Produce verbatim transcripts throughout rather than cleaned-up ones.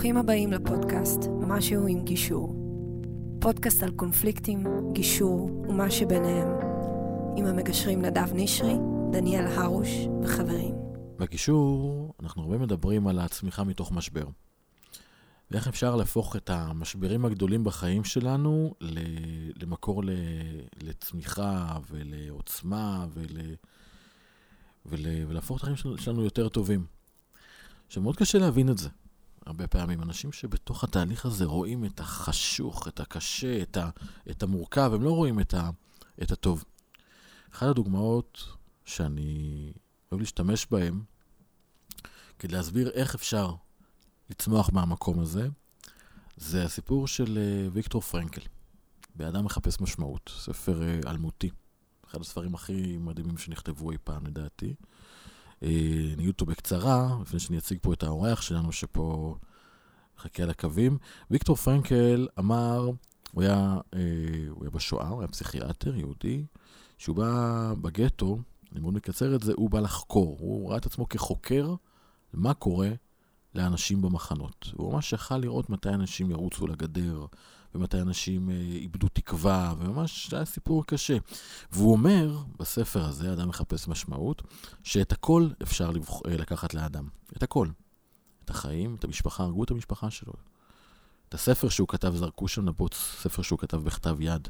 ברוכים הבאים לפודקאסט משהו עם גישור. פודקאסט על קונפליקטים, גישור ומה שביניהם. עם המגשרים נדב נשרי, דניאל הרוש וחברים. בגישור אנחנו הרבה מדברים על הצמיחה מתוך משבר. ואיך אפשר להפוך את המשברים הגדולים בחיים שלנו למקור לצמיחה ולעוצמה ולהפוך את החיים שלנו יותר טובים. שמאוד קשה להבין את זה. הרבה פעמים אנשים שבתוך התהליך הזה רואים את החשוך, את הקשה, את, ה, את המורכב, הם לא רואים את, ה, את הטוב. אחת הדוגמאות שאני אוהב להשתמש בהן, כדי להסביר איך אפשר לצמוח מהמקום הזה, זה הסיפור של ויקטור פרנקל, באדם מחפש משמעות, ספר אלמותי, אחד הספרים הכי מדהימים שנכתבו אי פעם לדעתי. נגיד אותו בקצרה, לפני שאני אציג פה את האורח שלנו שפה חכה על הקווים. ויקטור פרנקל אמר, הוא היה, הוא היה בשואה, הוא היה פסיכיאטר יהודי, שהוא בא בגטו, אני מאוד מקצר את זה, הוא בא לחקור, הוא ראה את עצמו כחוקר מה קורה לאנשים במחנות. הוא ממש יכל לראות מתי אנשים ירוצו לגדר, ומתי אנשים איבדו תקווה, וממש היה סיפור קשה. והוא אומר, בספר הזה, אדם מחפש משמעות, שאת הכל אפשר לקחת לאדם. את הכל. את החיים, את המשפחה, הרגו את המשפחה שלו. את הספר שהוא כתב, זרקו שם לבוץ, ספר שהוא כתב בכתב יד,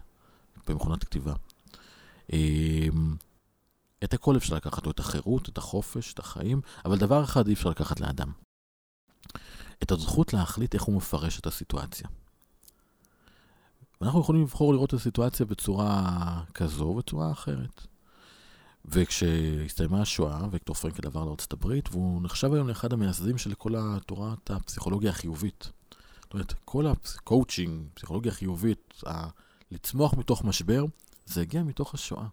במכונת כתיבה. את הכל אפשר לקחת לו, את החירות, את החופש, את החיים, אבל דבר אחד אי אפשר לקחת לאדם. את הזכות להחליט איך הוא מפרש את הסיטואציה. ואנחנו יכולים לבחור לראות את הסיטואציה בצורה כזו ובצורה אחרת. וכשהסתיימה השואה, ויקטור פרנקל עבר לארצות הברית, והוא נחשב היום לאחד המייסדים של כל התורת הפסיכולוגיה החיובית. זאת אומרת, כל הקואוצ'ינג, פסיכולוגיה חיובית, לצמוח מתוך משבר, זה הגיע מתוך השואה.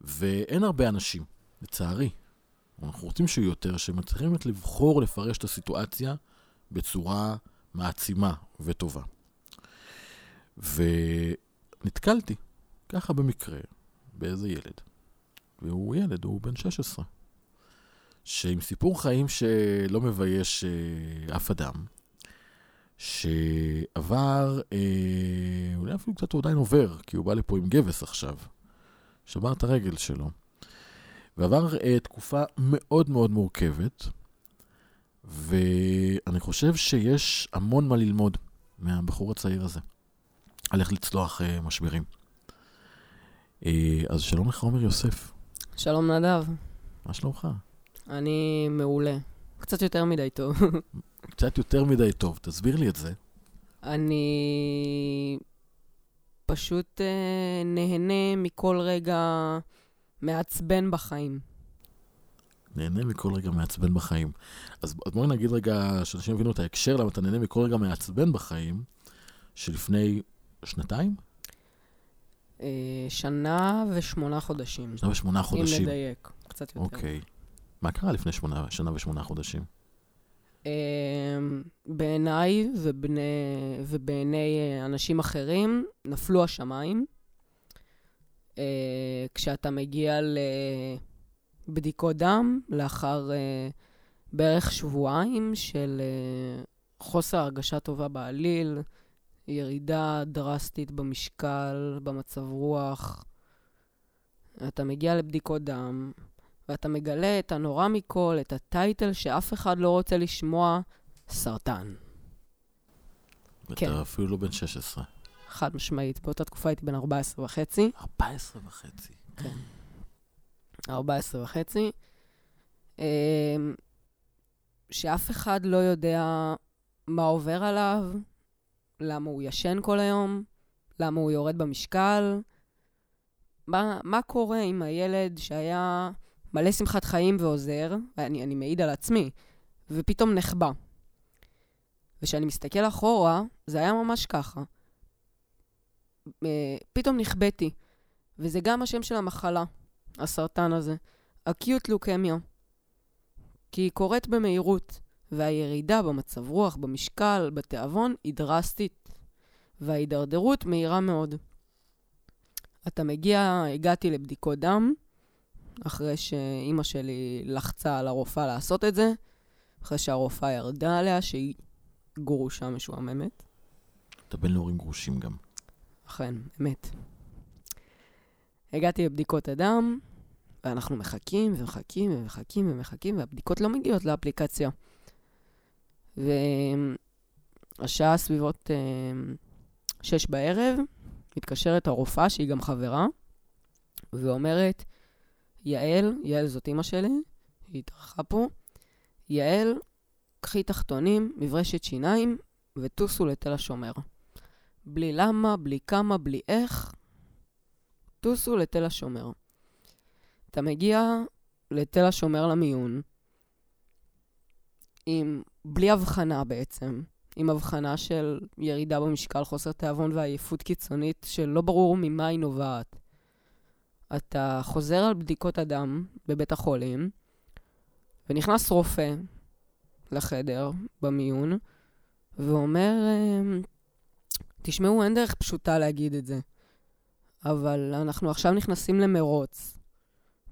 ואין הרבה אנשים, לצערי, אנחנו רוצים שיהיו יותר, שמצליחים לבחור לפרש את הסיטואציה בצורה מעצימה וטובה. ונתקלתי, ככה במקרה, באיזה ילד, והוא ילד, הוא בן שש עשרה, שעם סיפור חיים שלא מבייש אף אדם, שעבר, אולי אפילו קצת הוא עדיין עובר, כי הוא בא לפה עם גבס עכשיו, שבר את הרגל שלו, ועבר תקופה מאוד מאוד מורכבת, ואני חושב שיש המון מה ללמוד מהבחור הצעיר הזה. על איך לצלוח uh, משברים. Uh, אז שלום לך, עומר יוסף. שלום נדב. מה שלומך? אני מעולה. קצת יותר מדי טוב. קצת יותר מדי טוב. תסביר לי את זה. אני פשוט uh, נהנה מכל רגע מעצבן בחיים. נהנה מכל רגע מעצבן בחיים. אז, אז בואי נגיד רגע, שאנשים הבינו את ההקשר, למה אתה נהנה מכל רגע מעצבן בחיים, שלפני שנתיים? שנה ושמונה חודשים. שנה ושמונה חודשים. אם לדייק, קצת יותר. אוקיי. מה קרה לפני שמונה, שנה ושמונה חודשים? בעיניי ובעיני אנשים אחרים נפלו השמיים. כשאתה מגיע לבדיקות דם, לאחר בערך שבועיים של חוסר הרגשה טובה בעליל, ירידה דרסטית במשקל, במצב רוח. אתה מגיע לבדיקות דם, ואתה מגלה את הנורא מכל, את הטייטל שאף אחד לא רוצה לשמוע, סרטן. ואתה כן. אפילו לא בן שש עשרה. חד משמעית. באותה תקופה הייתי בן ארבע עשרה וחצי. ארבע עשרה וחצי. כן. ארבע עשרה וחצי. שאף אחד לא יודע מה עובר עליו, למה הוא ישן כל היום, למה הוא יורד במשקל, מה, מה קורה עם הילד שהיה מלא שמחת חיים ועוזר, ואני, אני מעיד על עצמי, ופתאום נחבא. וכשאני מסתכל אחורה, זה היה ממש ככה. פתאום נחבאתי, וזה גם השם של המחלה, הסרטן הזה, Acute leukemia, כי היא קורית במהירות. והירידה במצב רוח, במשקל, בתיאבון, היא דרסטית. וההידרדרות מהירה מאוד. אתה מגיע, הגעתי לבדיקות דם, אחרי שאימא שלי לחצה על הרופאה לעשות את זה, אחרי שהרופאה ירדה עליה שהיא גרושה משועממת. אתה בן להורים גרושים גם. אכן, אמת. הגעתי לבדיקות אדם, ואנחנו מחכים ומחכים ומחכים ומחכים, והבדיקות לא מגיעות לאפליקציה. והשעה סביבות שש בערב, מתקשרת הרופאה שהיא גם חברה, ואומרת, יעל, יעל זאת אמא שלי, היא התארחה פה, יעל, קחי תחתונים, מברשת שיניים, וטוסו לתל השומר. בלי למה, בלי כמה, בלי איך, טוסו לתל השומר. אתה מגיע לתל השומר למיון, עם, בלי הבחנה בעצם, עם הבחנה של ירידה במשקל, חוסר תיאבון ועייפות קיצונית, שלא ברור ממה היא נובעת. אתה חוזר על בדיקות אדם בבית החולים, ונכנס רופא לחדר במיון, ואומר, תשמעו, אין דרך פשוטה להגיד את זה, אבל אנחנו עכשיו נכנסים למרוץ,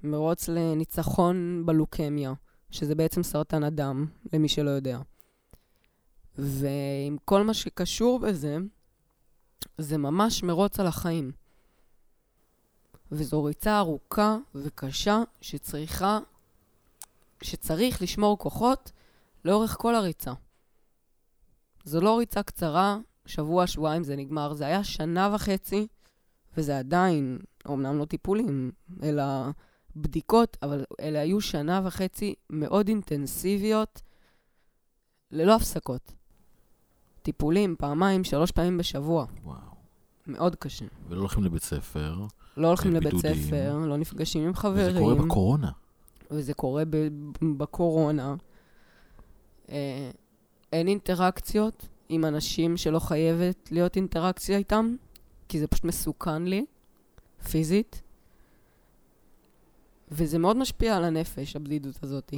מרוץ לניצחון בלוקמיה, שזה בעצם סרטן הדם, למי שלא יודע. ועם כל מה שקשור בזה, זה ממש מרוץ על החיים. וזו ריצה ארוכה וקשה שצריכה, שצריך לשמור כוחות לאורך כל הריצה. זו לא ריצה קצרה, שבוע, שבועיים זה נגמר, זה היה שנה וחצי, וזה עדיין, אומנם לא טיפולים, אלא בדיקות, אבל אלה היו שנה וחצי מאוד אינטנסיביות, ללא הפסקות. טיפולים, פעמיים, שלוש פעמים בשבוע. וואו. מאוד קשה. ולא הולכים לבית ספר. לא הולכים לבית בידודים. ספר, לא נפגשים עם חברים. וזה קורה בקורונה. וזה קורה ב- בקורונה. אה, אין אינטראקציות עם אנשים שלא חייבת להיות אינטראקציה איתם, כי זה פשוט מסוכן לי, פיזית. וזה מאוד משפיע על הנפש, הבדידות הזאת.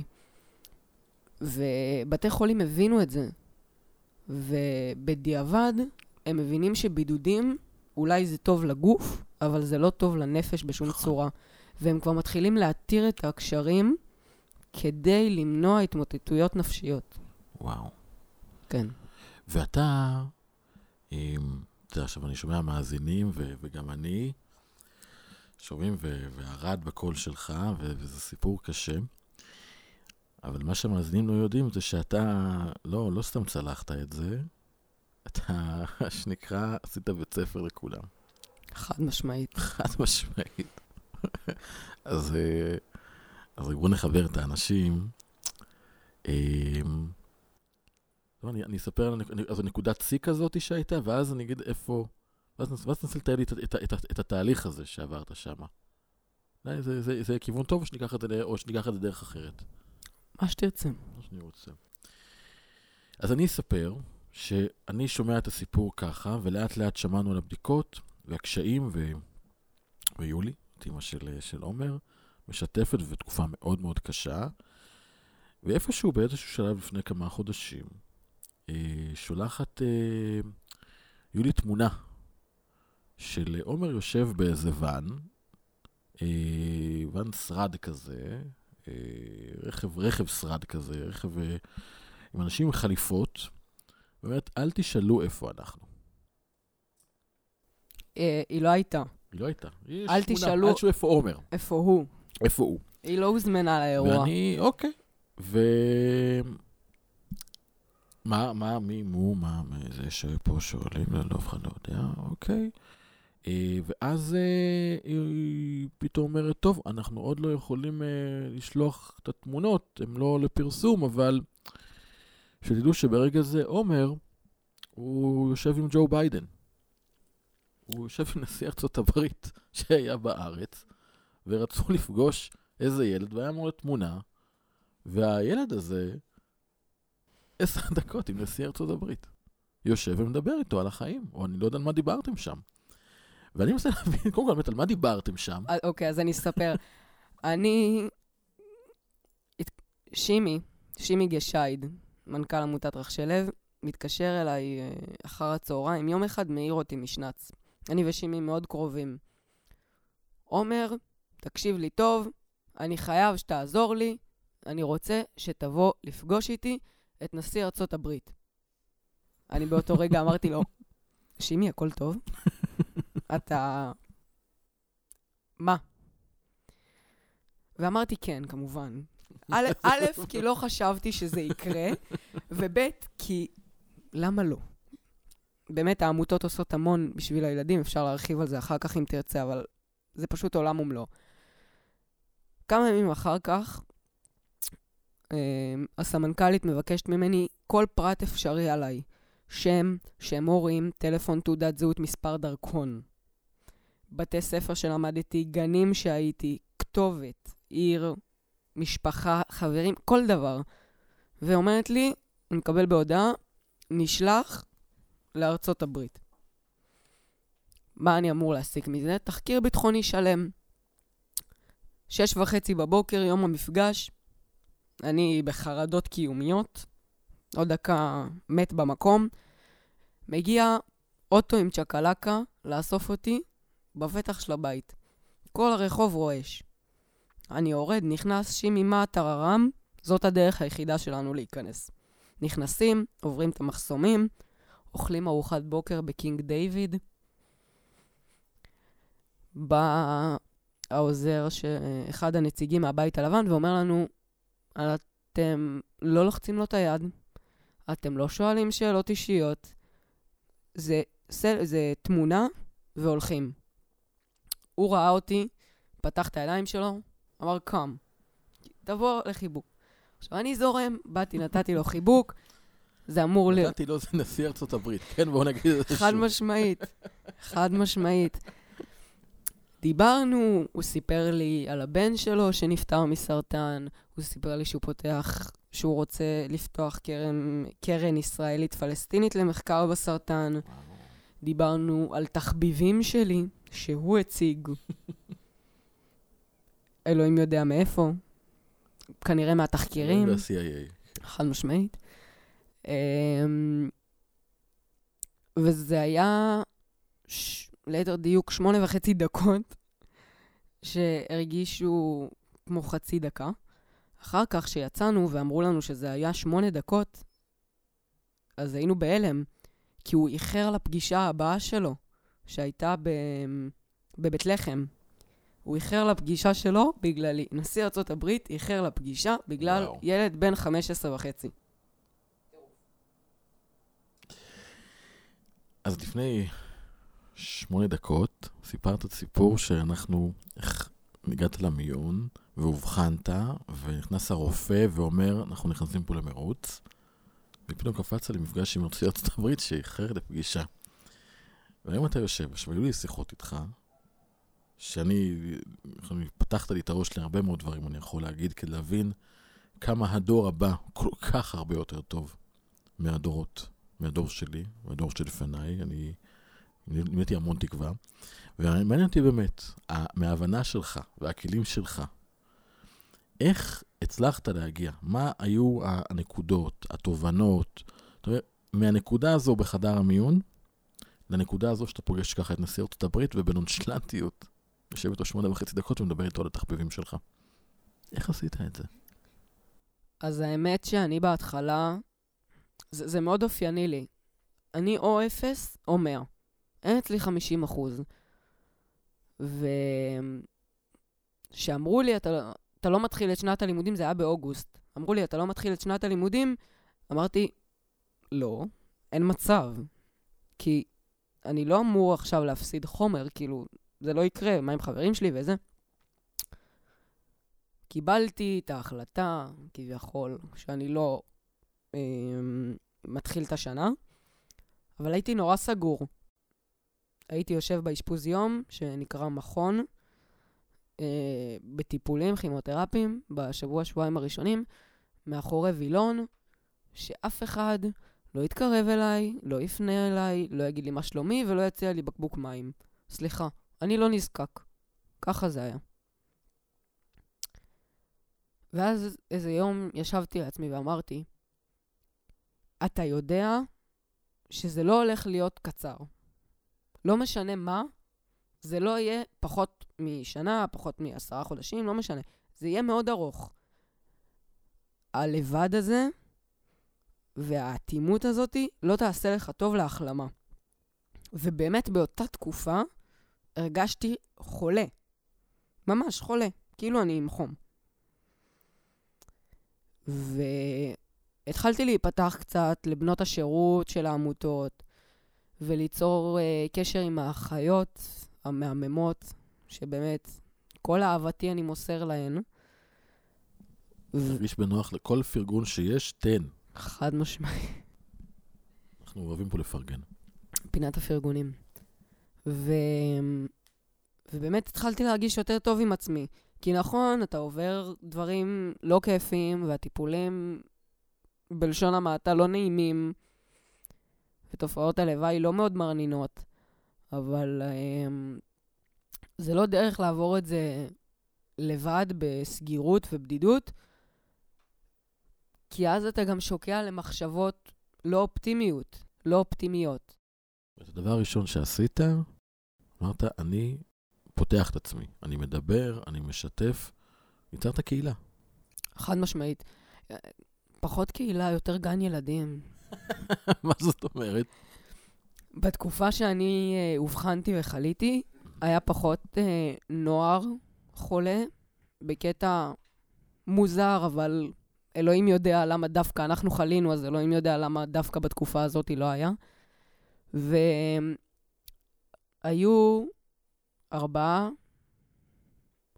ובתי חולים הבינו את זה. ובדיעבד הם מבינים שבידודים, אולי זה טוב לגוף, אבל זה לא טוב לנפש בשום צורה. והם כבר מתחילים להתיר את ההקשרים כדי למנוע התמוטטויות נפשיות. וואו. כן. ואתה, אתה עכשיו אני שומע מאזינים ו- וגם אני, שומעים ו- והרד בקול שלך, ו- וזה סיפור קשה. אבל מה שמאזינים לא יודעים זה שאתה לא, לא סתם צלחת את זה, אתה שנקרא, עשית בית ספר לכולם. חד משמעית. חד משמעית. אז, אז בואו נחבר את האנשים. לא, אני, אני אספר על נקודת C כזאת שהייתה, ואז אני אגיד איפה, ואז, ואז ננסה לתאר לי את, את, את, את התהליך הזה שעברת שמה. זה, זה, זה, זה כיוון טוב, שניקח את זה, או שניקח את זה דרך אחרת. מה שתרצה. מה שאני רוצה. אז אני אספר שאני שומע את הסיפור ככה, ולאט לאט שמענו על הבדיקות והקשיים, ו... ויולי, תימא של, של עומר, משתפת ותקופה מאוד מאוד קשה, ואיפשהו באיזשהו שלב לפני כמה חודשים, אה, שולחת אה, יולי תמונה של עומר יושב באיזה ון, אה, ון שרד כזה, אה, רכב, רכב שרד כזה, רכב אה, עם אנשים עם חליפות, באמת, אל תשאלו איפה אנחנו. היא לא הייתה. היא לא הייתה. אל תשאלו איפה עומר. איפה הוא. איפה הוא. היא לא הוזמנה לאירוע. ואני, אוקיי. ו... מה, מה, מי, מו, מה, זה שפה שואלים, לא אף אחד לא יודע, אוקיי. ואז היא פתאום אומרת, טוב, אנחנו עוד לא יכולים לשלוח את התמונות, הם לא לפרסום, אבל... שתדעו שברגע זה עומר, הוא יושב עם ג'ו ביידן. הוא יושב עם נשיא ארצות הברית שהיה בארץ, ורצו לפגוש איזה ילד, והיה אמור לתמונה, והילד הזה, עשר דקות עם נשיא ארצות הברית, יושב ומדבר איתו על החיים, או אני לא יודע על מה דיברתם שם. ואני מנסה להבין, קודם כל, על מה דיברתם שם. אוקיי, אז אני אספר. אני... שימי, שימי גשייד, מנכ"ל עמותת רחשלב, מתקשר אליי אחר הצהריים, יום אחד מאיר אותי משנץ. אני ושימי מאוד קרובים. עומר, תקשיב לי טוב, אני חייב שתעזור לי, אני רוצה שתבוא לפגוש איתי את נשיא ארצות הברית. אני באותו רגע אמרתי לו, שימי, הכל טוב? אתה... מה? ואמרתי כן, כמובן. א', א', כי לא חשבתי שזה יקרה, וב', כי למה לא? באמת, העמותות עושות המון בשביל הילדים, אפשר להרחיב על זה אחר כך אם תרצה, אבל זה פשוט עולם ומלוא. כמה ימים אחר כך, הסמנכלית מבקשת ממני כל פרט אפשרי עליי. שם, שם הורים, טלפון, תעודת זהות, מספר דרכון. בתי ספר שלמדתי, גנים שהייתי, כתובת, עיר, משפחה, חברים, כל דבר. ואומרת לי, אני מקבל בהודעה, נשלח לארצות הברית. מה אני אמור להסיק מזה? תחקיר ביטחוני שלם. שש וחצי בבוקר, יום המפגש, אני בחרדות קיומיות, עוד דקה מת במקום, מגיע אוטו עם צ'קלקה לאסוף אותי בפתח של הבית. כל הרחוב רועש. אני יורד, נכנס, שימי מה התררם, זאת הדרך היחידה שלנו להיכנס. נכנסים, עוברים את המחסומים, אוכלים ארוחת בוקר בקינג דיוויד. בא העוזר, אחד הנציגים מהבית הלבן, ואומר לנו, אתם לא לוחצים לו את היד, אתם לא שואלים שאלות אישיות, זה, זה, זה תמונה והולכים. הוא ראה אותי, פתח את הידיים שלו, אמר, קם, תבוא לחיבוק. עכשיו, אני זורם, באתי, נתתי לו חיבוק, זה אמור להיות. נתתי לו, זה נשיא ארצות הברית, כן, בואו נגיד את זה שוב. חד משמעית, חד משמעית. דיברנו, הוא סיפר לי על הבן שלו שנפטר מסרטן, הוא סיפר לי שהוא פותח, שהוא רוצה לפתוח קרן, קרן ישראלית פלסטינית למחקר בסרטן. וואו. דיברנו על תחביבים שלי שהוא הציג. אלוהים יודע מאיפה, כנראה מהתחקירים. חד משמעית. וזה היה... ליתר דיוק שמונה וחצי דקות, שהרגישו כמו חצי דקה. אחר כך שיצאנו ואמרו לנו שזה היה שמונה דקות, אז היינו בהלם, כי הוא איחר לפגישה הבאה שלו, שהייתה ב... בבית לחם. הוא איחר לפגישה שלו בגללי. נשיא ארצות הברית איחר לפגישה בגלל וואו. ילד בן חמש עשרה וחצי. אז לפני... שמונה דקות, סיפרת את סיפור שאנחנו, הגעת למיון, והובחנת, ונכנס הרופא ואומר, אנחנו נכנסים פה למרוץ, ופתאום קפצת למפגש עם נשיא ארצות הברית שאיחר לפגישה. והיום אתה יושב, והיו לי שיחות איתך, שאני, פתחת לי את הראש להרבה מאוד דברים, אני יכול להגיד, כדי להבין כמה הדור הבא כל כך הרבה יותר טוב מהדורות, מהדור שלי, מהדור שלפניי, אני... נמדתי המון תקווה, ומעניין אותי באמת, מההבנה שלך והכלים שלך, איך הצלחת להגיע? מה היו הנקודות, התובנות, זאת אומרת, מהנקודה הזו בחדר המיון, לנקודה הזו שאתה פוגש ככה את נשיא ארצות הברית, ובנונשלנטיות, יושבת לו שמונה וחצי דקות ומדבר איתו על התחביבים שלך. איך עשית את זה? אז האמת שאני בהתחלה, זה, זה מאוד אופייני לי. אני או אפס או מאה. אין אצלי חמישים אחוז. ושאמרו לי, אתה, אתה לא מתחיל את שנת הלימודים, זה היה באוגוסט. אמרו לי, אתה לא מתחיל את שנת הלימודים, אמרתי, לא, אין מצב. כי אני לא אמור עכשיו להפסיד חומר, כאילו, זה לא יקרה, מה עם חברים שלי וזה. קיבלתי את ההחלטה, כביכול, שאני לא אה, מתחיל את השנה, אבל הייתי נורא סגור. הייתי יושב באשפוז יום, שנקרא מכון, אה, בטיפולים, כימותרפיים, בשבוע שבועיים הראשונים, מאחורי וילון, שאף אחד לא יתקרב אליי, לא יפנה אליי, לא יגיד לי מה שלומי, ולא יציע לי בקבוק מים. סליחה, אני לא נזקק. ככה זה היה. ואז איזה יום ישבתי לעצמי ואמרתי, אתה יודע שזה לא הולך להיות קצר. לא משנה מה, זה לא יהיה פחות משנה, פחות מעשרה חודשים, לא משנה. זה יהיה מאוד ארוך. הלבד הזה והאטימות הזאת לא תעשה לך טוב להחלמה. ובאמת באותה תקופה הרגשתי חולה. ממש חולה. כאילו אני עם חום. והתחלתי להיפתח קצת לבנות השירות של העמותות, וליצור uh, קשר עם האחיות המהממות, שבאמת כל אהבתי אני מוסר להן. תרגיש ו... בנוח לכל פרגון שיש, תן. חד משמעי. אנחנו אוהבים פה לפרגן. פינת הפרגונים. ו... ובאמת התחלתי להרגיש יותר טוב עם עצמי. כי נכון, אתה עובר דברים לא כיפים, והטיפולים בלשון המעטה לא נעימים, ותופעות הלוואי לא מאוד מרנינות, אבל um, זה לא דרך לעבור את זה לבד בסגירות ובדידות, כי אז אתה גם שוקע למחשבות לא אופטימיות, לא אופטימיות. את הדבר הראשון שעשית, אמרת, אני פותח את עצמי, אני מדבר, אני משתף, יצרת קהילה. חד משמעית. פחות קהילה, יותר גן ילדים. מה זאת אומרת? בתקופה שאני הובחנתי וחליתי, היה פחות נוער חולה, בקטע מוזר, אבל אלוהים יודע למה דווקא אנחנו חלינו, אז אלוהים יודע למה דווקא בתקופה הזאת לא היה. והיו ארבעה,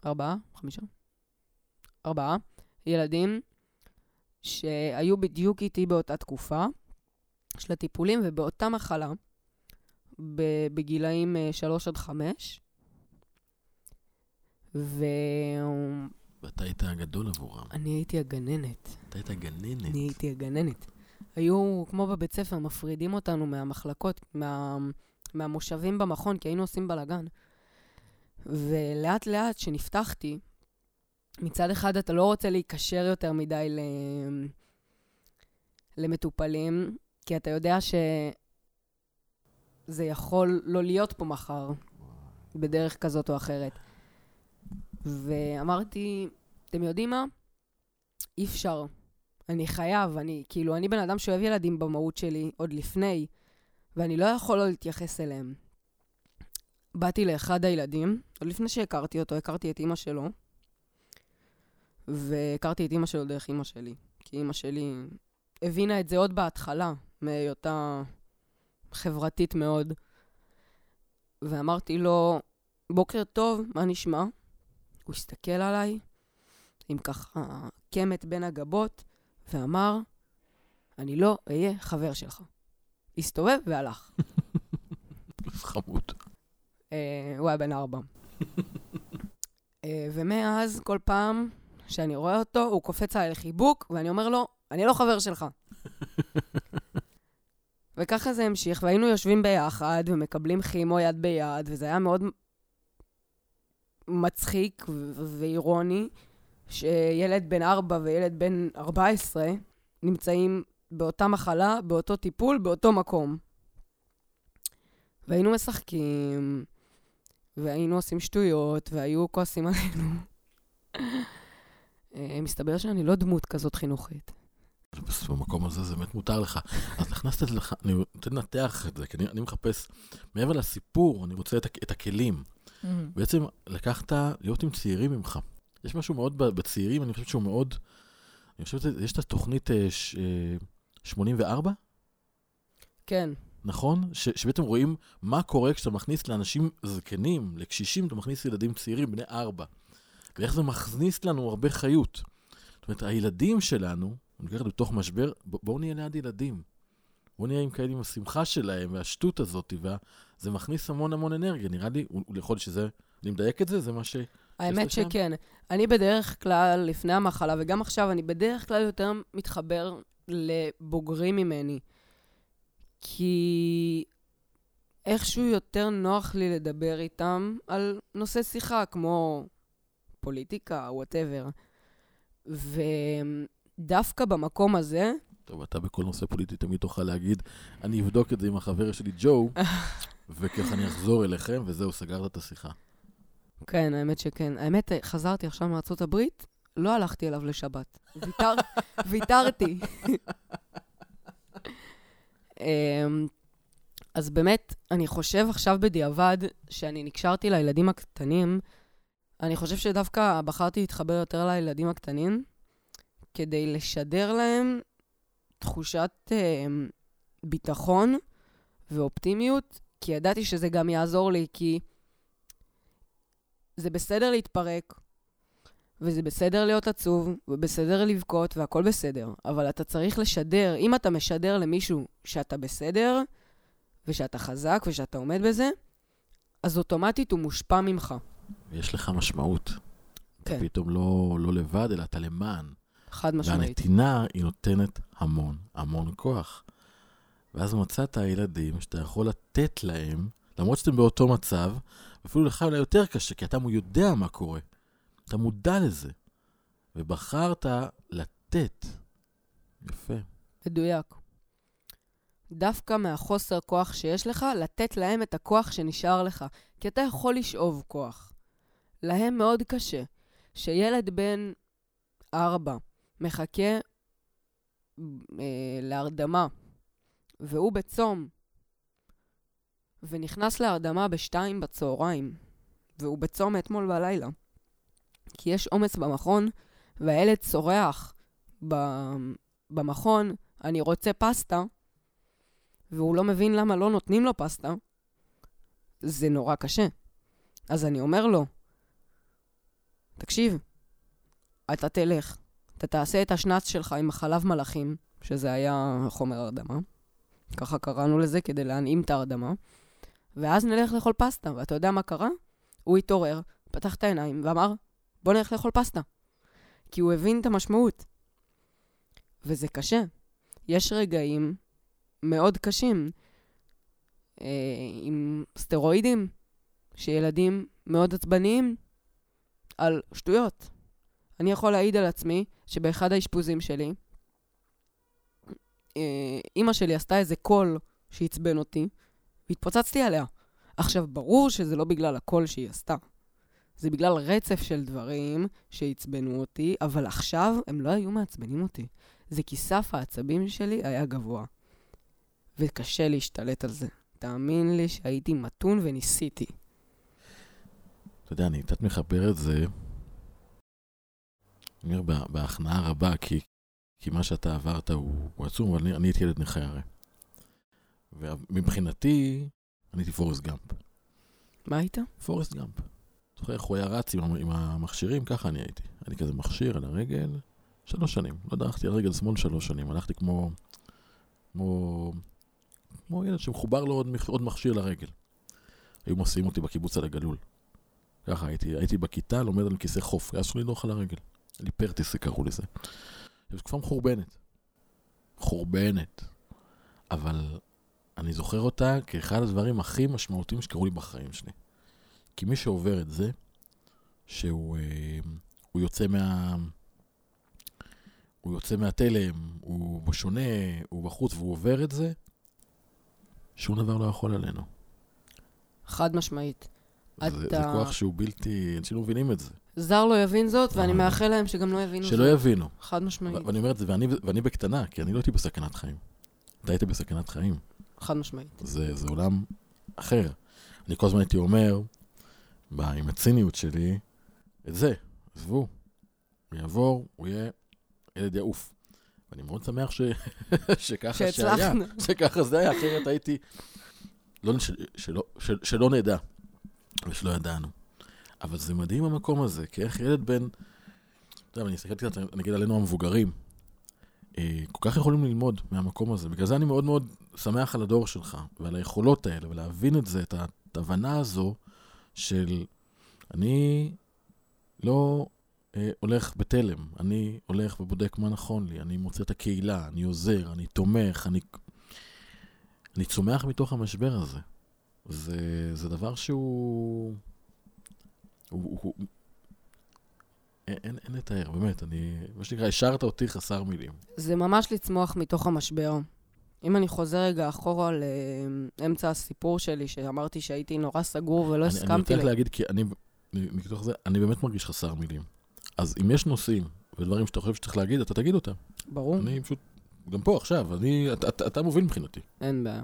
ארבעה, חמישה, ארבעה ילדים שהיו בדיוק איתי באותה תקופה של הטיפולים ובאותה מחלה, בגילאים שלוש עד חמש. ואתה היית הגדול עבורם. אני הייתי הגננת. אתה היית הגננת. אני הייתי הגננת. היו, כמו בבית ספר, מפרידים אותנו מהמחלקות, מה, מהמושבים במכון, כי היינו עושים בלגן. ולאט לאט שנפתחתי, מצד אחד אתה לא רוצה להיקשר יותר מדי ל... למטופלים, כי אתה יודע שזה יכול לא להיות פה מחר, בדרך כזאת או אחרת. ואמרתי, אתם יודעים מה? אי אפשר. אני חייב, אני, כאילו, אני בן אדם שאוהב ילדים במהות שלי עוד לפני, ואני לא יכול לא להתייחס אליהם. באתי לאחד הילדים, עוד לפני שהכרתי אותו, הכרתי את אמא שלו, והכרתי את אמא שלו דרך אמא שלי. כי אמא שלי הבינה את זה עוד בהתחלה, מהיותה חברתית מאוד. ואמרתי לו, בוקר טוב, מה נשמע? הוא הסתכל עליי, עם ככה קמת בין הגבות, ואמר, אני לא אהיה חבר שלך. הסתובב והלך. חמוד. הוא היה בן ארבע. ומאז כל פעם שאני רואה אותו, הוא קופץ עלי לחיבוק, ואני אומר לו, אני לא חבר שלך. וככה זה המשיך, והיינו יושבים ביחד, ומקבלים חימו יד ביד, וזה היה מאוד מצחיק ואירוני, שילד בן ארבע וילד בן ארבע עשרה, נמצאים באותה מחלה, באותו טיפול, באותו מקום. והיינו משחקים, והיינו עושים שטויות, והיו כועסים עלינו. מסתבר שאני לא דמות כזאת חינוכית. במקום הזה זה באמת מותר לך. אז נכנסת לך, אני רוצה לנתח את זה, כי אני מחפש, מעבר לסיפור, אני רוצה את הכלים. בעצם לקחת להיות עם צעירים ממך. יש משהו מאוד בצעירים, אני חושב שהוא מאוד, אני חושב שיש את התוכנית שמונים וארבע? כן. נכון? שבעצם רואים מה קורה כשאתה מכניס לאנשים זקנים, לקשישים, אתה מכניס ילדים צעירים בני ארבע. ואיך זה מכניס לנו הרבה חיות. זאת אומרת, הילדים שלנו, אני אקח לתוך משבר, בואו נהיה ליד ילדים. בואו נהיה עם כאלה עם השמחה שלהם, והשטות הזאת, וזה מכניס המון המון אנרגיה. נראה לי, ולכל שזה, אני מדייק את זה, זה מה ש... האמת שכן. אני בדרך כלל, לפני המחלה, וגם עכשיו, אני בדרך כלל יותר מתחבר לבוגרים ממני. כי איכשהו יותר נוח לי לדבר איתם על נושא שיחה, כמו... פוליטיקה, whatever. ודווקא במקום הזה... טוב, אתה בכל נושא פוליטי תמיד תוכל להגיד, אני אבדוק את זה עם החבר שלי, ג'ו, וכך אני אחזור אליכם, וזהו, סגרת את השיחה. כן, האמת שכן. האמת, חזרתי עכשיו מארצות הברית, לא הלכתי אליו לשבת. ויתר, ויתרתי. אז באמת, אני חושב עכשיו בדיעבד, שאני נקשרתי לילדים הקטנים, אני חושב שדווקא בחרתי להתחבר יותר לילדים הקטנים, כדי לשדר להם תחושת אה, ביטחון ואופטימיות, כי ידעתי שזה גם יעזור לי, כי זה בסדר להתפרק, וזה בסדר להיות עצוב, ובסדר לבכות, והכל בסדר. אבל אתה צריך לשדר, אם אתה משדר למישהו שאתה בסדר, ושאתה חזק, ושאתה עומד בזה, אז אוטומטית הוא מושפע ממך. יש לך משמעות. כן. אתה פתאום לא, לא לבד, אלא אתה למען. חד משמעית. והנתינה היא נותנת המון, המון כוח. ואז מצאת הילדים שאתה יכול לתת להם, למרות שאתם באותו מצב, אפילו לך אולי יותר קשה, כי אתה יודע מה קורה. אתה מודע לזה. ובחרת לתת. יפה. מדויק. דווקא מהחוסר כוח שיש לך, לתת להם את הכוח שנשאר לך. כי אתה יכול לשאוב כוח. להם מאוד קשה. שילד בן ארבע מחכה אה, להרדמה, והוא בצום, ונכנס להרדמה בשתיים בצהריים, והוא בצום אתמול בלילה. כי יש אומץ במכון, והילד צורח במכון, אני רוצה פסטה, והוא לא מבין למה לא נותנים לו פסטה, זה נורא קשה. אז אני אומר לו, תקשיב, אתה תלך, אתה תעשה את השנץ שלך עם חלב מלאכים, שזה היה חומר הרדמה, ככה קראנו לזה כדי להנעים את ההרדמה, ואז נלך לאכול פסטה, ואתה יודע מה קרה? הוא התעורר, פתח את העיניים ואמר, בוא נלך לאכול פסטה, כי הוא הבין את המשמעות. וזה קשה. יש רגעים מאוד קשים אה, עם סטרואידים, שילדים מאוד עצבניים על שטויות. אני יכול להעיד על עצמי שבאחד האשפוזים שלי, אה, אמא שלי עשתה איזה קול שהצבן אותי, והתפוצצתי עליה. עכשיו, ברור שזה לא בגלל הקול שהיא עשתה. זה בגלל רצף של דברים שהצבנו אותי, אבל עכשיו הם לא היו מעצבנים אותי. זה כי סף העצבים שלי היה גבוה. וקשה להשתלט על זה. תאמין לי שהייתי מתון וניסיתי. אתה יודע, אני קצת מחבר את זה, אני אומר, בה, בהכנעה רבה, כי, כי מה שאתה עברת הוא, הוא עצום, אבל אני, אני הייתי ילד נכה הרי. ומבחינתי, אני הייתי פורסט גאמפ. מה היית? פורסט גאמפ. הוא היה רץ עם המכשירים, ככה אני הייתי. אני כזה מכשיר על הרגל, שלוש שנים. לא דרכתי על רגל שמאל שלוש שנים. הלכתי כמו, כמו, כמו ילד שמחובר לו עוד מכשיר לרגל. היו מוסיעים אותי בקיבוץ על הגלול. ככה הייתי, הייתי בכיתה, לומד על כיסא חוף. היה שלי נוח על הרגל. לי פרטיס, קראו לזה. זו תקופה מחורבנת. חורבנת. אבל אני זוכר אותה כאחד הדברים הכי משמעותיים שקראו לי בחיים שלי. כי מי שעובר את זה, שהוא הוא יוצא מה... הוא יוצא מהתלם, הוא בשונה, הוא בחוץ, והוא עובר את זה, שום דבר לא יכול עלינו. חד משמעית. זה, אתה... זה כוח שהוא בלתי... אנשים לא מבינים את זה. זר לא יבין זאת, ואני מאחל להם שגם לא יבינו. שלא יבינו. חד משמעית. ו- ואני אומר את זה, ואני, ואני בקטנה, כי אני לא הייתי בסכנת חיים. אתה היית בסכנת חיים. חד משמעית. זה, זה עולם אחר. אני כל הזמן הייתי אומר... בא, עם הציניות שלי, את זה, עזבו, הוא יעבור, הוא יהיה ילד יעוף. ואני מאוד שמח ש... שככה שהיה, שככה זה היה, אחרת הייתי, לא, של, שלא, של, שלא נדע, ושלא ידענו. אבל זה מדהים המקום הזה, כי איך ילד בן, אתה יודע, אני הסתכלתי קצת, נגיד עלינו המבוגרים, כל כך יכולים ללמוד מהמקום הזה, בגלל זה אני מאוד מאוד שמח על הדור שלך, ועל היכולות האלה, ולהבין את זה, את ההבנה הזו, של אני לא אה, הולך בתלם, אני הולך ובודק מה נכון לי, אני מוצא את הקהילה, אני עוזר, אני תומך, אני, אני צומח מתוך המשבר הזה. זה, זה דבר שהוא... הוא, הוא, אין, אין לתאר, באמת, אני, מה שנקרא, השארת אותי חסר מילים. זה ממש לצמוח מתוך המשבר. אם אני חוזר רגע אחורה לאמצע הסיפור שלי, שאמרתי שהייתי נורא סגור ולא הסכמתי... אני מתחיל להגיד, כי אני, מתוך זה, אני באמת מרגיש חסר מילים. אז אם יש נושאים ודברים שאתה חושב שצריך להגיד, אתה תגיד אותם. ברור. אני פשוט, גם פה עכשיו, אני, אתה, אתה, אתה מוביל מבחינתי. אין בעיה.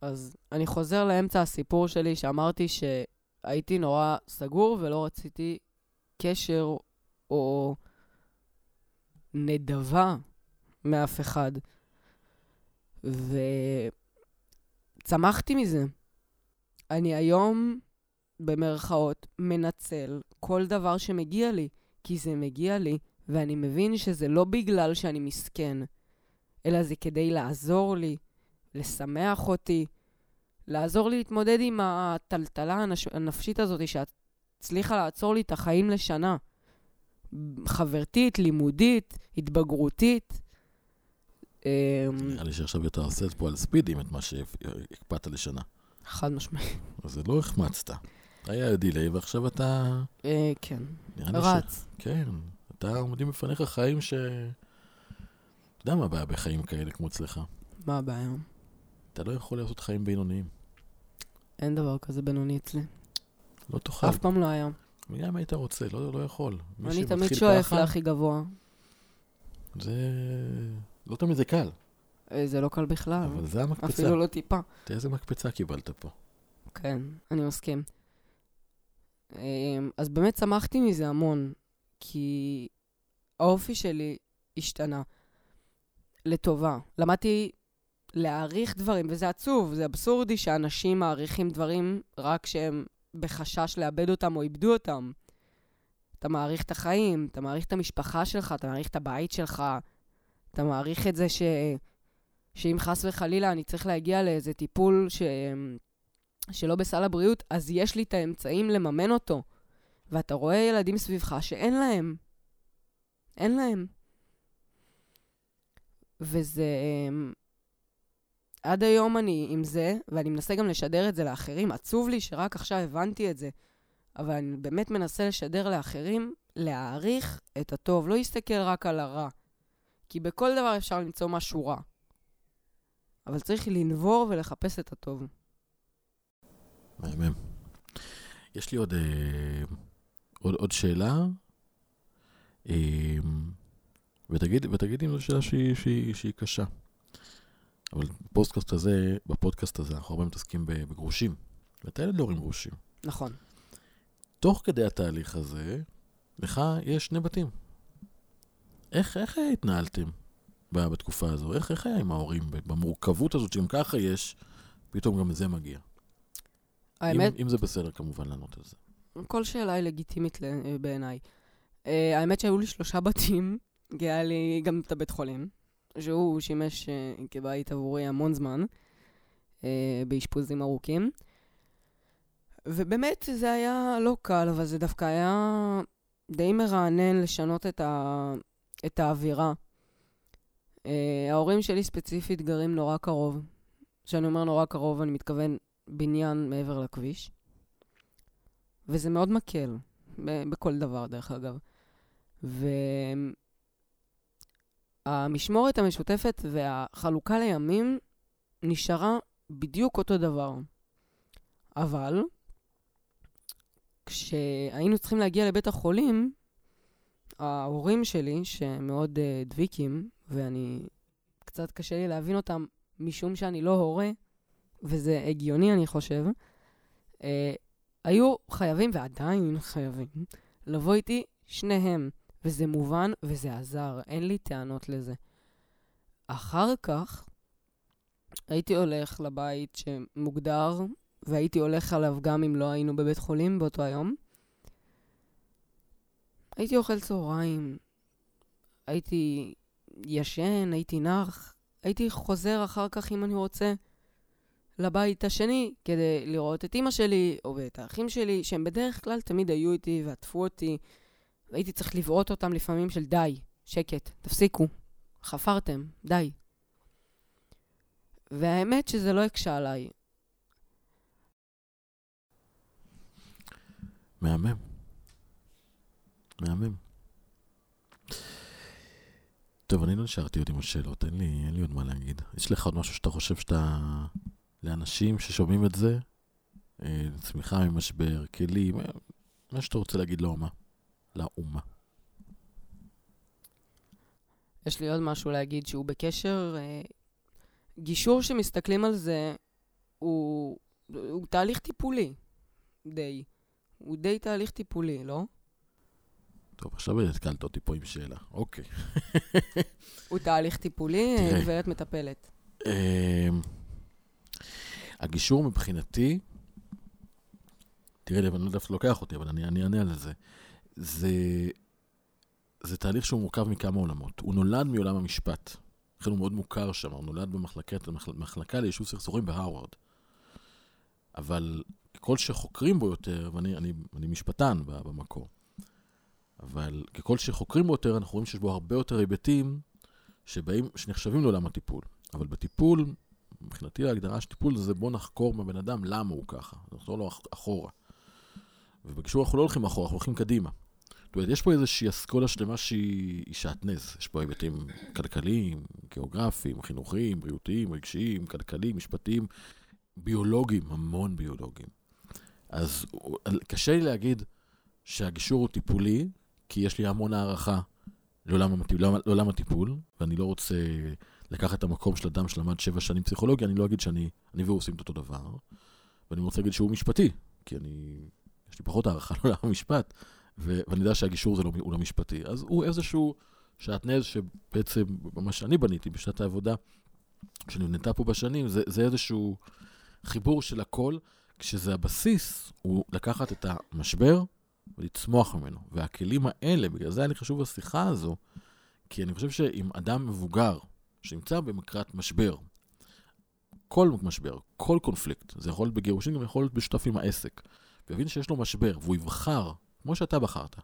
אז אני חוזר לאמצע הסיפור שלי, שאמרתי שהייתי נורא סגור ולא רציתי קשר או נדבה מאף אחד. וצמחתי מזה. אני היום במרכאות מנצל כל דבר שמגיע לי, כי זה מגיע לי, ואני מבין שזה לא בגלל שאני מסכן, אלא זה כדי לעזור לי, לשמח אותי, לעזור לי להתמודד עם הטלטלה הנפשית הזאת, שהצליחה לעצור לי את החיים לשנה. חברתית, לימודית, התבגרותית. נראה לי שעכשיו אתה עושה פה על ספידים את מה שהקפאת לשנה. חד משמעית. אז זה לא החמצת. היה דילי, ועכשיו אתה... כן, רץ. כן, אתה עומדים בפניך חיים ש... אתה יודע מה הבעיה בחיים כאלה כמו אצלך? מה הבעיה? אתה לא יכול לעשות חיים בינוניים. אין דבר כזה בינוני אצלי. לא תוכל. אף פעם לא היה. גם היית רוצה, לא יכול. אני תמיד שואף להכי גבוה. זה... לא תמיד זה קל. זה לא קל בכלל. אבל זה המקפצה. אפילו לא טיפה. אתה איזה מקפצה קיבלת פה. כן, אני מסכים. אז באמת שמחתי מזה המון, כי האופי שלי השתנה לטובה. למדתי להעריך דברים, וזה עצוב, זה אבסורדי שאנשים מעריכים דברים רק שהם בחשש לאבד אותם או איבדו אותם. אתה מעריך את החיים, אתה מעריך את המשפחה שלך, אתה מעריך את הבית שלך, אתה מעריך את זה ש... שאם חס וחלילה אני צריך להגיע לאיזה טיפול ש... שלא בסל הבריאות, אז יש לי את האמצעים לממן אותו. ואתה רואה ילדים סביבך שאין להם. אין להם. וזה... עד היום אני עם זה, ואני מנסה גם לשדר את זה לאחרים. עצוב לי שרק עכשיו הבנתי את זה. אבל אני באמת מנסה לשדר לאחרים, להעריך את הטוב. לא להסתכל רק על הרע. כי בכל דבר אפשר למצוא משהו רע. אבל צריך לנבור ולחפש את הטוב. מהמם. יש לי עוד, אה, עוד, עוד שאלה, אה, ותגיד, ותגיד אם זו שאלה שהיא, שהיא, שהיא קשה. אבל בפודקאסט הזה, בפודקאסט הזה, אנחנו הרבה מתעסקים בגרושים, ואתה ילד לא הורים גרושים. נכון. תוך כדי התהליך הזה, לך יש שני בתים. איך, איך התנהלתם בתקופה הזו? איך, איך היה עם ההורים? במורכבות הזאת שגם ככה יש, פתאום גם זה מגיע. האמת, אם, אם זה בסדר, כמובן, לענות על זה. כל שאלה היא לגיטימית בעיניי. Uh, האמת שהיו לי שלושה בתים, היה לי גם את הבית חולים, שהוא שימש uh, כבית עבורי המון זמן, uh, באשפוזים ארוכים. ובאמת זה היה לא קל, אבל זה דווקא היה די מרענן לשנות את, ה... את האווירה. Uh, ההורים שלי ספציפית גרים נורא קרוב. כשאני אומר נורא קרוב, אני מתכוון... בניין מעבר לכביש, וזה מאוד מקל, ב- בכל דבר דרך אגב. והמשמורת המשותפת והחלוקה לימים נשארה בדיוק אותו דבר. אבל, כשהיינו צריכים להגיע לבית החולים, ההורים שלי, שמאוד uh, דביקים, ואני קצת קשה לי להבין אותם, משום שאני לא הורה, וזה הגיוני, אני חושב, אה, היו חייבים, ועדיין חייבים, לבוא איתי שניהם, וזה מובן, וזה עזר, אין לי טענות לזה. אחר כך, הייתי הולך לבית שמוגדר, והייתי הולך עליו גם אם לא היינו בבית חולים באותו היום. הייתי אוכל צהריים, הייתי ישן, הייתי נח, הייתי חוזר אחר כך אם אני רוצה, לבית השני, כדי לראות את אמא שלי, או את האחים שלי, שהם בדרך כלל תמיד היו איתי ועטפו אותי, והייתי צריך לבעוט אותם לפעמים של די, שקט, תפסיקו, חפרתם, די. והאמת שזה לא הקשה עליי. מהמם. מהמם. טוב, אני לא נשארתי עוד עם השאלות, אין לי, אין לי עוד מה להגיד. יש לך עוד משהו שאתה חושב שאתה... לאנשים ששומעים את זה, צמיחה ממשבר, כלים, מה שאתה רוצה להגיד לא, מה? לאומה. יש לי עוד משהו להגיד שהוא בקשר, גישור שמסתכלים על זה, הוא, הוא תהליך טיפולי, די. הוא די תהליך טיפולי, לא? טוב, עכשיו התקלת אותי פה עם שאלה. אוקיי. הוא תהליך טיפולי, גברת מטפלת. הגישור מבחינתי, תראה לי, אבל אני לא דווקא לוקח אותי, אבל אני אענה על זה. זה... זה תהליך שהוא מורכב מכמה עולמות. הוא נולד מעולם המשפט. לכן הוא מאוד מוכר שם. הוא נולד במחלקה ליישוב סכסוכים בהרווארד. אבל ככל שחוקרים בו יותר, ואני אני, אני משפטן במקור, אבל ככל שחוקרים בו יותר, אנחנו רואים שיש בו הרבה יותר היבטים שבאים, שנחשבים לעולם הטיפול. אבל בטיפול, מבחינתי להגדרה שטיפול זה בוא נחקור מבן אדם למה הוא ככה. נחזור לו אחורה. ובגישור אנחנו לא הולכים אחורה, אנחנו הולכים קדימה. יש פה איזושהי אסכולה שלמה שהיא שעטנז. יש פה היבטים כלכליים, גיאוגרפיים, חינוכיים, בריאותיים, רגשיים, כלכליים, משפטיים, ביולוגיים, המון ביולוגיים. אז קשה לי להגיד שהגישור הוא טיפולי, כי יש לי המון הערכה לעולם, לעולם הטיפול, ואני לא רוצה לקחת את המקום של אדם שלמד שבע שנים פסיכולוגיה, אני לא אגיד שאני, אני והוא עושים את אותו דבר, ואני רוצה להגיד שהוא משפטי, כי אני, יש לי פחות הערכה לעולם המשפט, ואני יודע שהגישור זה לא עולם משפטי. אז הוא איזשהו שעטנז שבעצם, מה שאני בניתי בשנת העבודה, שנבנתה פה בשנים, זה, זה איזשהו חיבור של הכל, כשזה הבסיס, הוא לקחת את המשבר ולצמוח ממנו. והכלים האלה, בגלל זה היה לי חשוב השיחה הזו, כי אני חושב שאם אדם מבוגר, שנמצא במקרת משבר, כל משבר, כל קונפליקט, זה יכול להיות בגירושים, גם יכול להיות בשותף עם העסק, ויבין שיש לו משבר, והוא יבחר, כמו שאתה בחרת,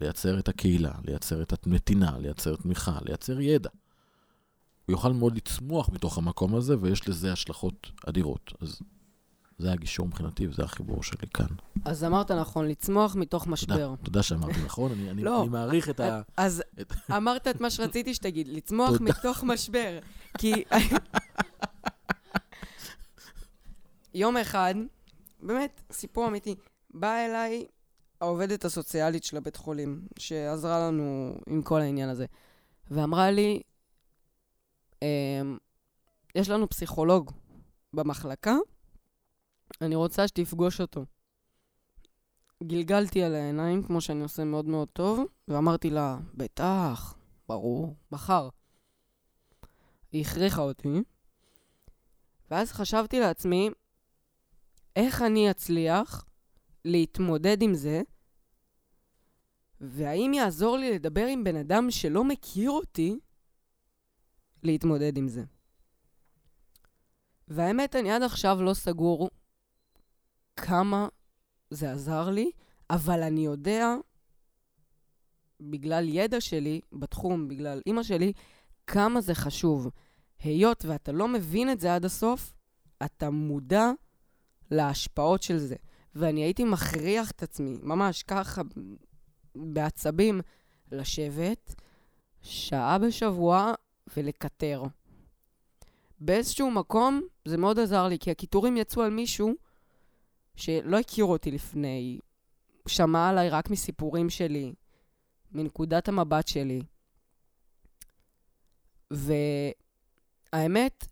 לייצר את הקהילה, לייצר את המתינה, לייצר תמיכה, לייצר ידע. הוא יוכל מאוד לצמוח מתוך המקום הזה, ויש לזה השלכות אדירות. אז זה הגישור מבחינתי, וזה החיבור שלי כאן. אז אמרת נכון, לצמוח מתוך משבר. תודה שאמרתי נכון, אני מעריך את ה... אז אמרת את מה שרציתי שתגיד, לצמוח מתוך משבר. כי יום אחד, באמת, סיפור אמיתי, בא אליי... העובדת הסוציאלית של הבית חולים, שעזרה לנו עם כל העניין הזה. ואמרה לי, יש לנו פסיכולוג במחלקה, אני רוצה שתפגוש אותו. גלגלתי על העיניים, כמו שאני עושה מאוד מאוד טוב, ואמרתי לה, בטח, ברור, בחר. היא הכריחה אותי. ואז חשבתי לעצמי, איך אני אצליח להתמודד עם זה, והאם יעזור לי לדבר עם בן אדם שלא מכיר אותי, להתמודד עם זה. והאמת, אני עד עכשיו לא סגור כמה זה עזר לי, אבל אני יודע, בגלל ידע שלי בתחום, בגלל אמא שלי, כמה זה חשוב. היות ואתה לא מבין את זה עד הסוף, אתה מודע להשפעות של זה. ואני הייתי מכריח את עצמי, ממש ככה, בעצבים, לשבת שעה בשבוע ולקטר. באיזשהו מקום זה מאוד עזר לי, כי הכיתורים יצאו על מישהו שלא הכיר אותי לפני, שמע עליי רק מסיפורים שלי, מנקודת המבט שלי. והאמת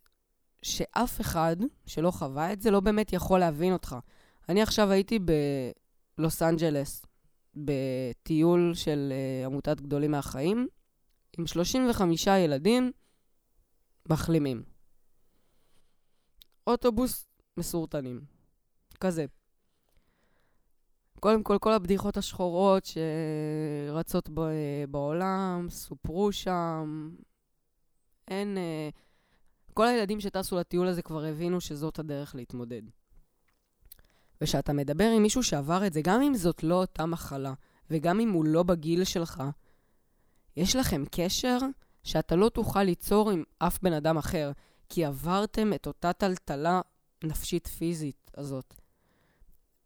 שאף אחד שלא חווה את זה לא באמת יכול להבין אותך. אני עכשיו הייתי בלוס אנג'לס, בטיול של עמותת גדולים מהחיים, עם שלושים וחמישה ילדים מחלימים. אוטובוס מסורתנים, כזה. קודם כל, כל הבדיחות השחורות שרצות בעולם, סופרו שם, אין... כל הילדים שטסו לטיול הזה כבר הבינו שזאת הדרך להתמודד. ושאתה מדבר עם מישהו שעבר את זה, גם אם זאת לא אותה מחלה, וגם אם הוא לא בגיל שלך, יש לכם קשר שאתה לא תוכל ליצור עם אף בן אדם אחר, כי עברתם את אותה טלטלה נפשית-פיזית הזאת.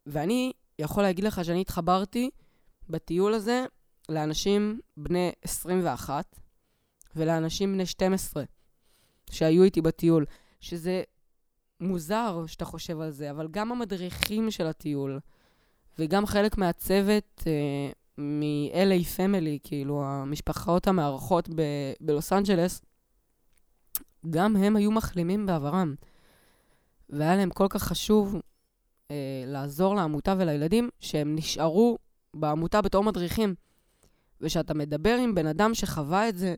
ואני יכול להגיד לך שאני התחברתי בטיול הזה לאנשים בני עשרים ואחת, ולאנשים בני שתים עשרה, שהיו איתי בטיול, שזה... מוזר שאתה חושב על זה, אבל גם המדריכים של הטיול, וגם חלק מהצוות אה, מ-אל איי Family, כאילו המשפחות המערכות ב- בלוס אנג'לס, גם הם היו מחלימים בעברם. והיה להם כל כך חשוב אה, לעזור לעמותה ולילדים, שהם נשארו בעמותה בתור מדריכים. ושאתה מדבר עם בן אדם שחווה את זה,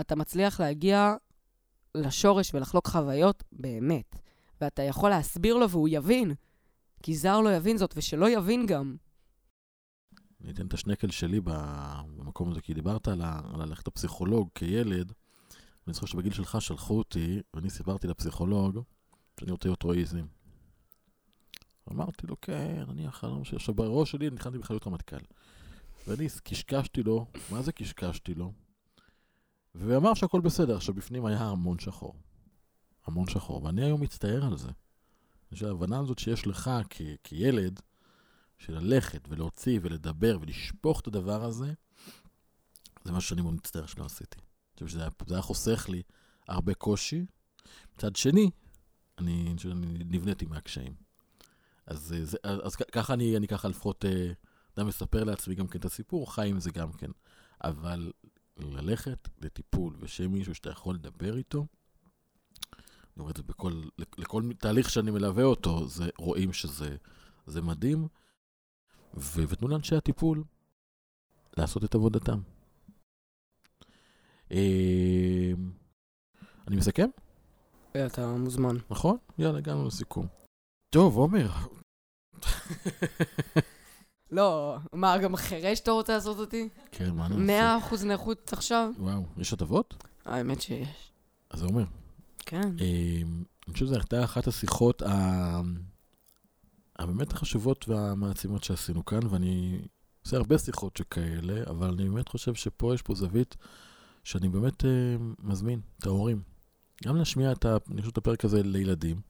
אתה מצליח להגיע לשורש ולחלוק חוויות באמת. ואתה יכול להסביר לו והוא יבין, כי זר לא יבין זאת ושלא יבין גם. אני אתן את השנקל שלי במקום הזה, כי דיברת על הלכת הפסיכולוג כילד, ואני זוכר שבגיל שלך שלחו אותי, ואני סיפרתי לפסיכולוג שאני רוצה להיות רואיזם. אמרתי לו, כן, אני החלום שיושב בראש שלי, אני נכנתי בחלויות המתכ"ל. ואני קשקשתי לו, מה זה קשקשתי לו? ואמר שהכל בסדר, שבפנים היה המון שחור. המון שחור, ואני היום מצטער על זה. ההבנה הזאת שיש לך כ- כילד, של ללכת ולהוציא ולדבר ולשפוך את הדבר הזה, זה משהו שאני מאוד מצטער שלא עשיתי. אני חושב שזה היה חוסך לי הרבה קושי. מצד שני, אני נבניתי מהקשיים. אז, זה, אז ככה אני, אני ככה לפחות, דם מספר לעצמי גם כן את הסיפור, חיים זה גם כן. אבל ללכת לטיפול ושמישהו שאתה יכול לדבר איתו, אני אומר את זה בכל, לכל תהליך שאני מלווה אותו, זה, רואים שזה זה מדהים. ותנו לאנשי הטיפול לעשות את עבודתם. אני מסכם? אתה מוזמן. נכון? יאללה, הגענו לסיכום. טוב, עומר. לא, מה, גם חרש אתה רוצה לעשות אותי? כן, מה אני עושה? מאה אחוז נכות עכשיו? וואו, יש הטבות? האמת שיש. אז זה אומר. כן. אני חושב שזו הייתה אחת השיחות ה... באמת החשובות והמעצימות שעשינו כאן, ואני עושה הרבה שיחות שכאלה, אבל אני באמת חושב שפה יש פה זווית שאני באמת אה, מזמין את ההורים. גם להשמיע את הפרק הזה לילדים,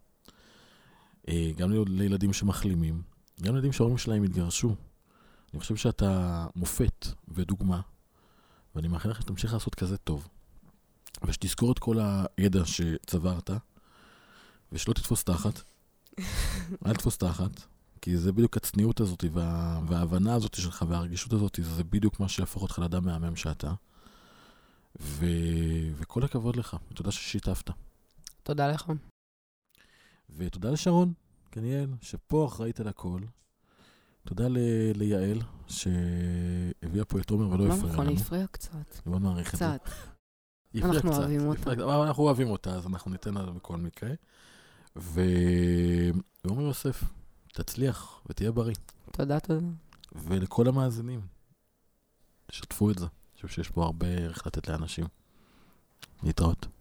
אה, גם לילדים שמחלימים, גם לילדים שההורים שלהם התגרשו. אני חושב שאתה מופת ודוגמה, ואני מאחל לך שתמשיך לעשות כזה טוב, ושתזכור את כל הידע שצברת, ושלא תתפוס תחת, אל תפוס תחת, כי זה בדיוק הצניעות הזאת וה... וההבנה הזאת שלך והרגישות הזאת, זה בדיוק מה שיהפוך אותך לאדם מהמם שאתה, ו... וכל הכבוד לך, ותודה ששיתפת. תודה לך. ותודה לשרון, גניאל, שפה אחראית על הכל. תודה ל... ליעל, שהביאה פה את עומר ולא הפריע לנו. לא נכון, היא הפריעה קצת. אני מאוד מעריך את זה. אנחנו אוהבים אותה. אנחנו אוהבים אותה, אז אנחנו ניתן לה בכל מקרה. ועומר יוסף, תצליח ותהיה בריא. תודה, תודה. ולכל המאזינים, תשתפו את זה. אני חושב שיש פה הרבה ערך לתת לאנשים. להתראות.